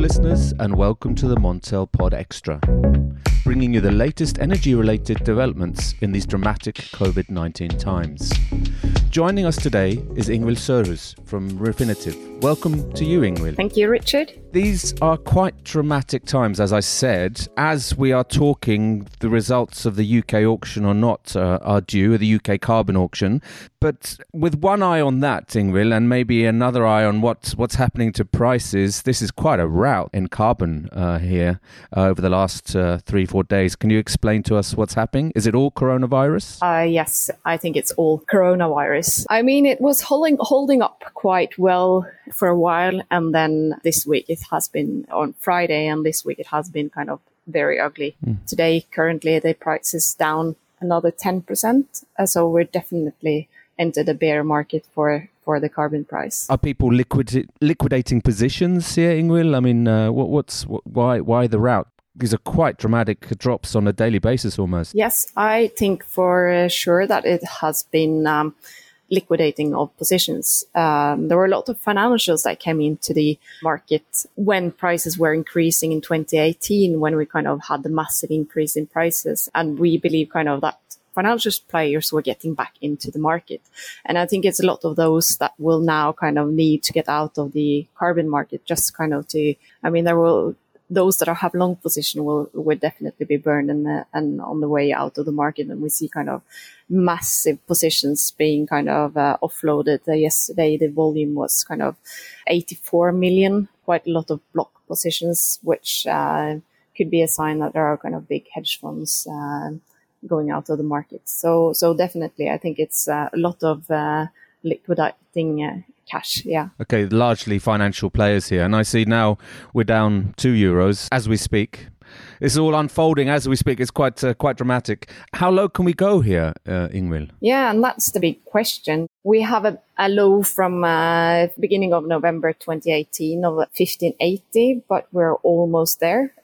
listeners, and welcome to the Montel Pod Extra, bringing you the latest energy-related developments in these dramatic COVID-19 times. Joining us today is Ingvild Sorhus from Refinitiv. Welcome to you, Ingvild. Thank you, Richard. These are quite dramatic times, as I said. As we are talking, the results of the UK auction or not are due, the UK carbon auction. But with one eye on that, Ingvild, and maybe another eye on what's happening to prices, this is quite a rout in carbon here over the last 3-4 days. Can you explain to us what's happening? Is it all coronavirus? Yes, I think it's all coronavirus. I mean, it was holding up quite well for a while, and then this week it has been on Friday, and this week it has been kind of very ugly. Today, currently, the price is down another 10%, so we're definitely into the bear market for the carbon price. Are people liquidating positions here, Ingvild? I mean, why the rout? These are quite dramatic drops on a daily basis almost. Yes, I think for sure that it has been liquidating of positions. There were a lot of financials that came into the market when prices were increasing in 2018, when we kind of had the massive increase in prices. And we believe kind of that financial players were getting back into the market. And I think it's a lot of those that will now kind of need to get out of the carbon market just kind of to, I mean, there will... Those that have long position will definitely be burned and on the way out of the market. And we see kind of massive positions being kind of offloaded. Yesterday, the volume was kind of 84 million, quite a lot of block positions, which could be a sign that there are kind of big hedge funds going out of the market. So definitely, I think it's a lot of liquidating cash, yeah. Okay, largely financial players here. And I see now we're down €2 as we speak. It's all unfolding as we speak. It's quite dramatic. How low can we go here, Ingvild? Yeah, and that's the big question. We have a low from beginning of November 2018 of 1580, but we're almost there.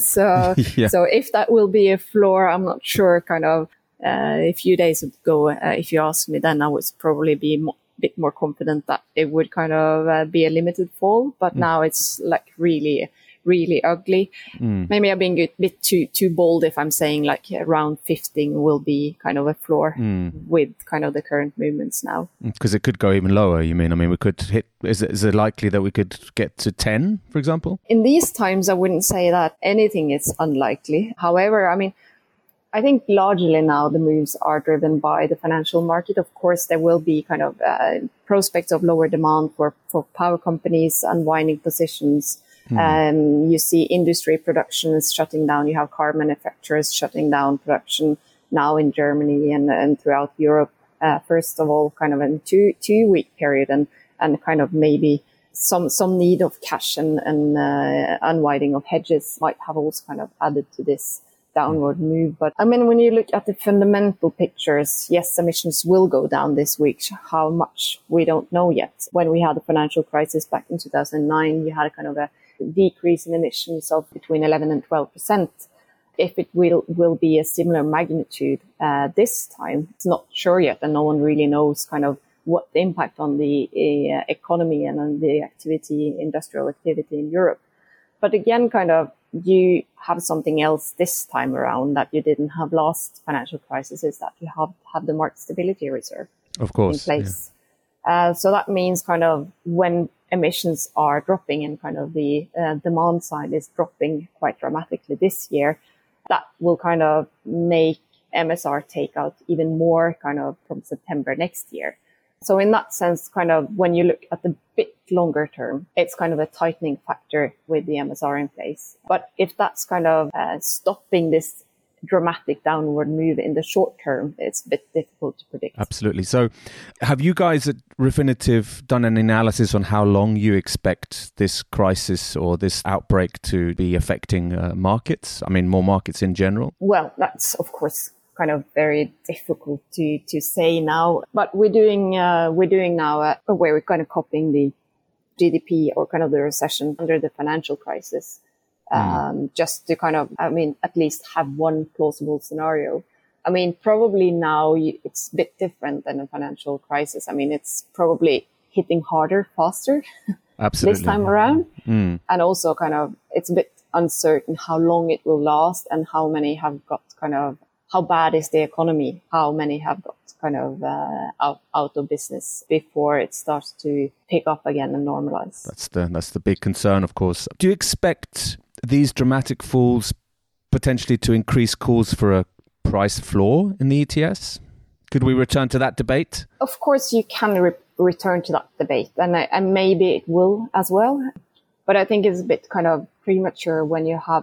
So yeah. So if that will be a floor, I'm not sure kind of a few days ago, if you ask me, then I would probably be bit more confident that it would kind of be a limited fall, but now it's like really, really ugly. Maybe I'm being a bit too bold if I'm saying like around 15 will be kind of a floor with kind of the current movements now. Because it could go even lower, you mean? I mean, we could hit, is it likely that we could get to 10, for example? In these times, I wouldn't say that anything is unlikely. However, I mean, I think largely now the moves are driven by the financial market. Of course, there will be kind of prospects of lower demand for power companies unwinding positions. You see industry production is shutting down. You have car manufacturers shutting down production now in Germany and throughout Europe. First of all, kind of in two-week period and kind of maybe some need of cash and unwinding of hedges might have also kind of added to this downward move. But I mean, when you look at the fundamental pictures, yes, emissions will go down this week. How much, we don't know yet. When we had the financial crisis back in 2009, you had a kind of a decrease in emissions of between 11 and 12%. If it will be a similar magnitude this time, it's not sure yet, and no one really knows kind of what the impact on the economy and on the industrial activity in Europe. But again, kind of you have something else this time around that you didn't have last financial crisis, is that you have the market stability reserve, of course, in place. Yeah. So that means kind of when emissions are dropping and kind of the demand side is dropping quite dramatically this year, that will kind of make MSR takeout even more kind of from September next year. So in that sense, kind of when you look at the bit longer term, it's kind of a tightening factor with the MSR in place. But if that's kind of stopping this dramatic downward move in the short term, it's a bit difficult to predict. Absolutely. So have you guys at Refinitiv done an analysis on how long you expect this crisis or this outbreak to be affecting markets? I mean, more markets in general? Well, that's, of course, kind of very difficult to say now, but we're doing now where we're kind of copying the GDP or kind of the recession under the financial crisis, just to kind of, I mean, at least have one plausible scenario. I mean, probably now it's a bit different than a financial crisis. I mean, it's probably hitting harder, faster, Absolutely. This time around. Mm. And also kind of, it's a bit uncertain how long it will last and how many have got kind of, how bad is the economy? How many have got kind of out of business before it starts to pick up again and normalize? That's the big concern, of course. Do you expect these dramatic falls potentially to increase calls for a price floor in the ETS? Could we return to that debate? Of course, you can return to that debate, and maybe it will as well. But I think it's a bit kind of premature when you have,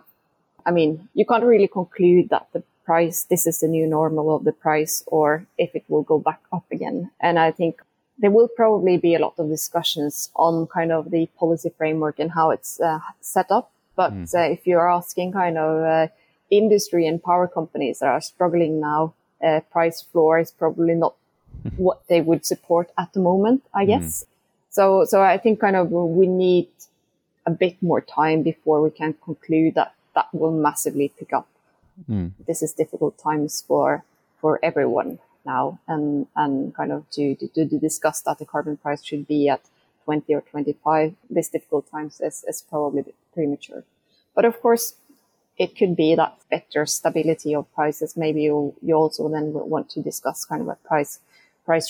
I mean, you can't really conclude that the price, this is the new normal of the price, or if it will go back up again. And I think there will probably be a lot of discussions on kind of the policy framework and how it's set up. But if you're asking kind of industry and power companies that are struggling now, price floor is probably not what they would support at the moment, I guess. So I think kind of we need a bit more time before we can conclude that that will massively pick up. This is difficult times for everyone now, and kind of to discuss that the carbon price should be at 20 or 25. This difficult times is probably a bit premature. But of course, it could be that better stability of prices. Maybe you also then want to discuss kind of a price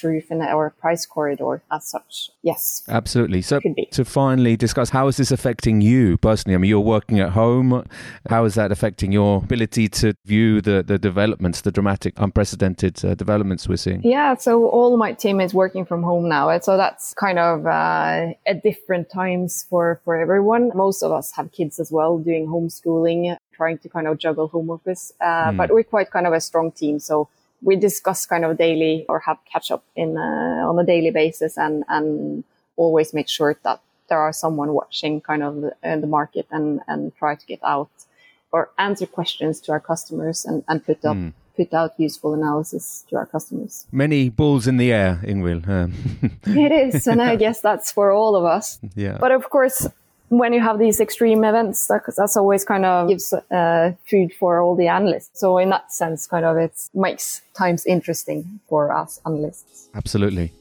roof and or price corridor as such. Yes, absolutely. So to finally discuss, how is this affecting you personally? I mean, you're working at home. How is that affecting your ability to view the developments, the dramatic, unprecedented developments we're seeing? Yeah, so all my team is working from home now. And so that's kind of at different times for everyone. Most of us have kids as well, doing homeschooling, trying to kind of juggle home office. But we're quite kind of a strong team. So we discuss kind of daily or have catch up on a daily basis, and always make sure that there are someone watching kind of the market and try to get out or answer questions to our customers and put out useful analysis to our customers. Many balls in the air, Ingvild. It is, and I guess that's for all of us. Yeah. But of course, when you have these extreme events, that's always kind of gives food for all the analysts. So in that sense, kind of it makes times interesting for us analysts. Absolutely.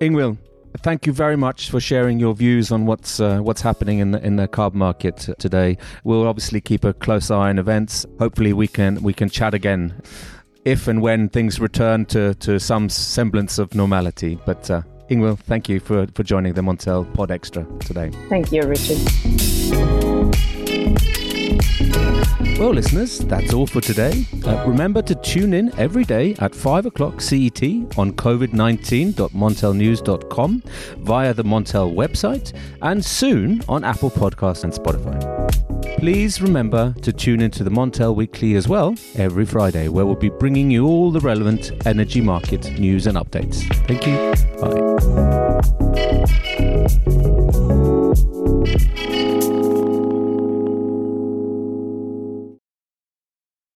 Ingvild, thank you very much for sharing your views on what's happening in the carbon market today. We'll obviously keep a close eye on events. Hopefully we can chat again if and when things return to some semblance of normality. But Ingvild, thank you for joining the Montel Pod Extra today. Thank you, Richard. Well, listeners, that's all for today. Remember to tune in every day at 5 o'clock CET on covid19.montelnews.com via the Montel website, and soon on Apple Podcasts and Spotify. Please remember to tune into the Montel Weekly as well every Friday, where we'll be bringing you all the relevant energy market news and updates. Thank you. Bye.